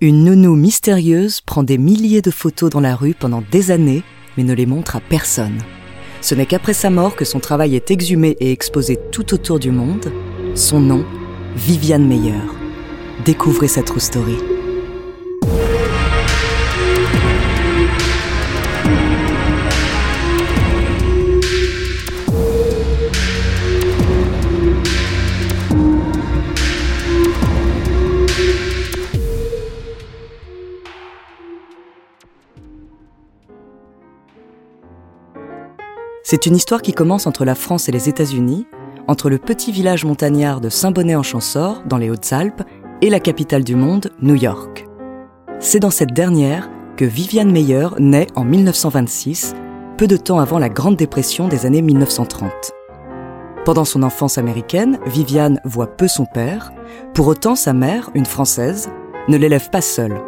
Une nounou mystérieuse prend des milliers de photos dans la rue pendant des années, mais ne les montre à personne. Ce n'est qu'après sa mort que son travail est exhumé et exposé tout autour du monde. Son nom, Vivian Maier. Découvrez sa True Story. C'est une histoire qui commence entre la France et les États-Unis, entre le petit village montagnard de Saint-Bonnet-en-Champsaur, dans les Hautes-Alpes, et la capitale du monde, New York. C'est dans cette dernière que Vivian Maier naît en 1926, peu de temps avant la Grande Dépression des années 1930. Pendant son enfance américaine, Vivian voit peu son père. Pour autant, sa mère, une Française, ne l'élève pas seule.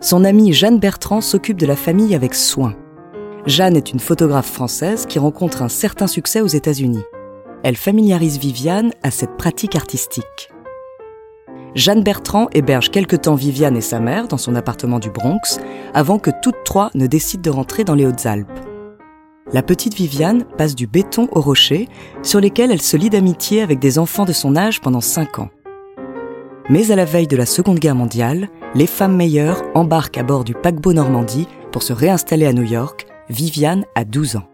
Son amie Jeanne Bertrand s'occupe de la famille avec soin. Jeanne est une photographe française qui rencontre un certain succès aux États-Unis. Elle familiarise Vivian à cette pratique artistique. Jeanne Bertrand héberge quelque temps Vivian et sa mère dans son appartement du Bronx avant que toutes trois ne décident de rentrer dans les Hautes-Alpes. La petite Vivian passe du béton aux rochers sur lesquels elle se lie d'amitié avec des enfants de son âge pendant 5 ans. Mais à la veille de la Seconde Guerre mondiale, les femmes Maier embarquent à bord du paquebot Normandie pour se réinstaller à New York. Vivian a 12 ans.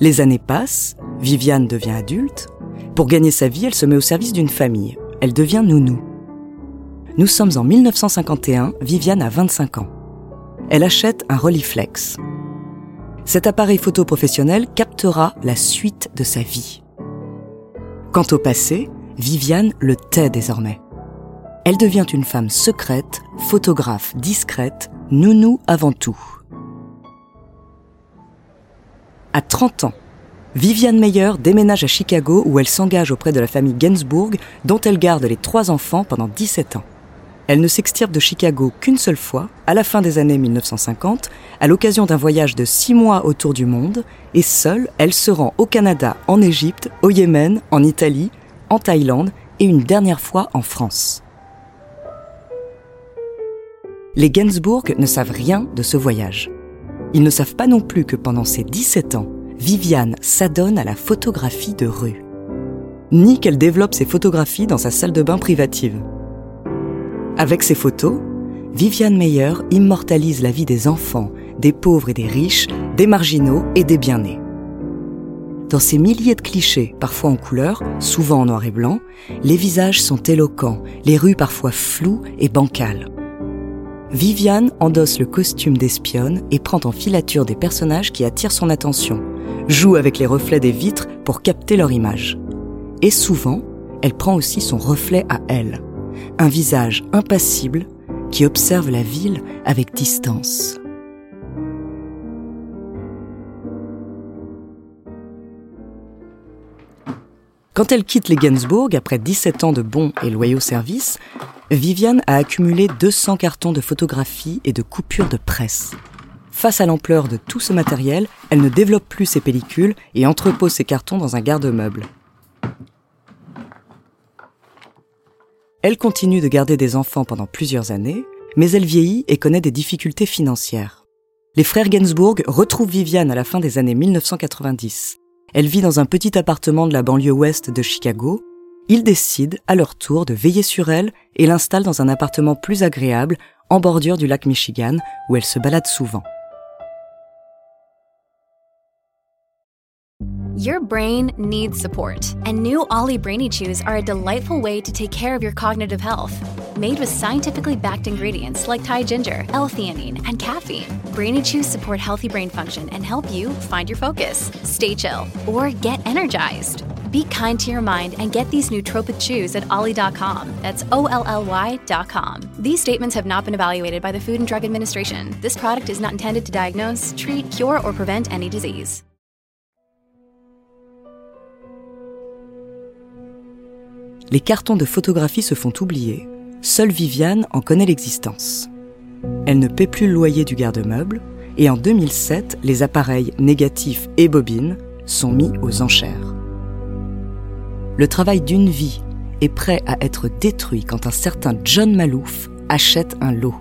Les années passent, Vivian devient adulte. Pour gagner sa vie, elle se met au service d'une famille. Elle devient nounou. Nous sommes en 1951, Vivian a 25 ans. Elle achète un Rolleiflex. Cet appareil photo professionnel captera la suite de sa vie. Quant au passé, Vivian le tait désormais. Elle devient une femme secrète, photographe discrète, nounou avant tout. À 30 ans, Vivian Maier déménage à Chicago où elle s'engage auprès de la famille Gainsbourg, dont elle garde les 3 enfants pendant 17 ans. Elle ne s'extirpe de Chicago qu'une seule fois, à la fin des années 1950, à l'occasion d'un voyage de 6 mois autour du monde, et seule, elle se rend au Canada, en Égypte, au Yémen, en Italie, en Thaïlande et une dernière fois en France. Les Gainsbourg ne savent rien de ce voyage. Ils ne savent pas non plus que pendant ses 17 ans, Vivian s'adonne à la photographie de rue. Ni qu'elle développe ses photographies dans sa salle de bain privative. Avec ses photos, Vivian Maier immortalise la vie des enfants, des pauvres et des riches, des marginaux et des bien-nés. Dans ces milliers de clichés, parfois en couleur, souvent en noir et blanc, les visages sont éloquents, les rues parfois floues et bancales. Vivian endosse le costume d'espionne et prend en filature des personnages qui attirent son attention, joue avec les reflets des vitres pour capter leur image. Et souvent, elle prend aussi son reflet à elle, un visage impassible qui observe la ville avec distance. Quand elle quitte les Gainsbourg, après 17 ans de bons et loyaux services, Vivian a accumulé 200 cartons de photographies et de coupures de presse. Face à l'ampleur de tout ce matériel, elle ne développe plus ses pellicules et entrepose ses cartons dans un garde-meuble. Elle continue de garder des enfants pendant plusieurs années, mais elle vieillit et connaît des difficultés financières. Les frères Gainsbourg retrouvent Vivian à la fin des années 1990. Elle vit dans un petit appartement de la banlieue ouest de Chicago. Ils décident, à leur tour, de veiller sur elle et l'installent dans un appartement plus agréable, en bordure du lac Michigan, où elle se balade souvent. Your brain needs support, and new Ollie Brainy Chews are a delightful way to take care of your cognitive health. Made with scientifically backed ingredients like Thai ginger, L-theanine, and caffeine, Brainy Chews support healthy brain function and help you find your focus, stay chill, or get energized. Be kind to your mind and get these nootropic chews at olly.com. That's OLLY.com. These statements have not been evaluated by the Food and Drug Administration. This product is not intended to diagnose, treat, cure, or prevent any disease. Les cartons de photographie se font oublier. Seule Vivian en connaît l'existence. Elle ne paie plus le loyer du garde-meuble et en 2007, les appareils négatifs et bobines sont mis aux enchères. Le travail d'une vie est prêt à être détruit quand un certain John Maloof achète un lot.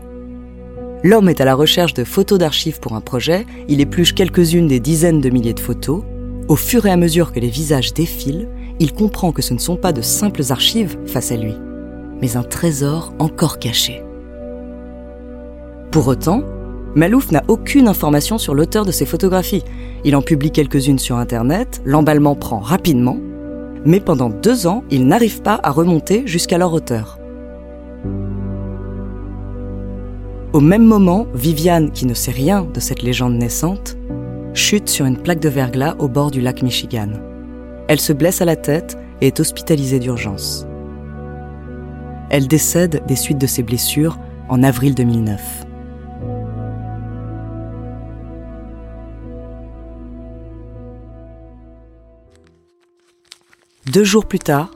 L'homme est à la recherche de photos d'archives pour un projet, il épluche quelques-unes des dizaines de milliers de photos. Au fur et à mesure que les visages défilent, il comprend que ce ne sont pas de simples archives face à lui, mais un trésor encore caché. Pour autant, Maloof n'a aucune information sur l'auteur de ses photographies. Il en publie quelques-unes sur Internet, l'emballement prend rapidement, mais pendant 2 ans, il n'arrive pas à remonter jusqu'à leur auteur. Au même moment, Vivian, qui ne sait rien de cette légende naissante, chute sur une plaque de verglas au bord du lac Michigan. Elle se blesse à la tête et est hospitalisée d'urgence. Elle décède des suites de ses blessures en avril 2009. Deux jours plus tard,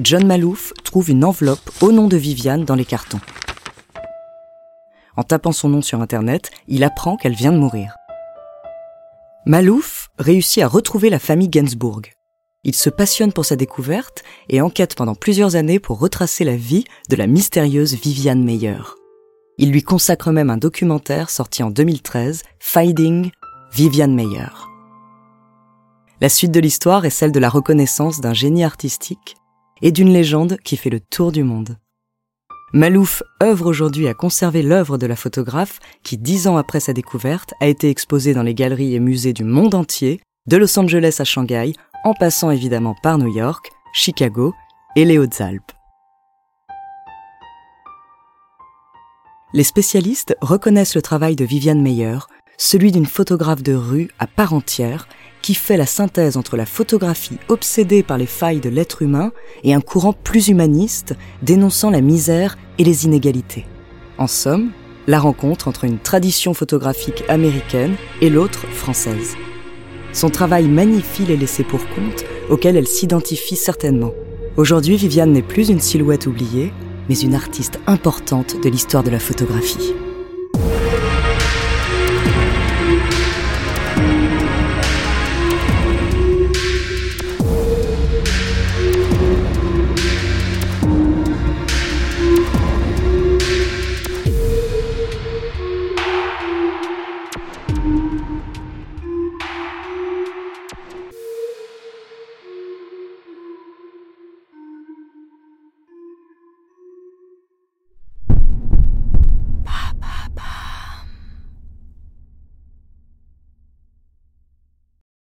John Maloof trouve une enveloppe au nom de Vivian dans les cartons. En tapant son nom sur Internet, il apprend qu'elle vient de mourir. Maloof réussit à retrouver la famille Gainsbourg. Il se passionne pour sa découverte et enquête pendant plusieurs années pour retracer la vie de la mystérieuse Vivian Maier. Il lui consacre même un documentaire sorti en 2013, Finding Vivian Maier. La suite de l'histoire est celle de la reconnaissance d'un génie artistique et d'une légende qui fait le tour du monde. Maloof œuvre aujourd'hui à conserver l'œuvre de la photographe qui, 10 ans après sa découverte, a été exposée dans les galeries et musées du monde entier, de Los Angeles à Shanghai, en passant évidemment par New York, Chicago et les Hautes-Alpes. Les spécialistes reconnaissent le travail de Vivian Maier, celui d'une photographe de rue à part entière, qui fait la synthèse entre la photographie obsédée par les failles de l'être humain et un courant plus humaniste dénonçant la misère et les inégalités. En somme, la rencontre entre une tradition photographique américaine et l'autre française. Son travail magnifie les laissés pour compte auxquels elle s'identifie certainement. Aujourd'hui, Vivian n'est plus une silhouette oubliée, mais une artiste importante de l'histoire de la photographie.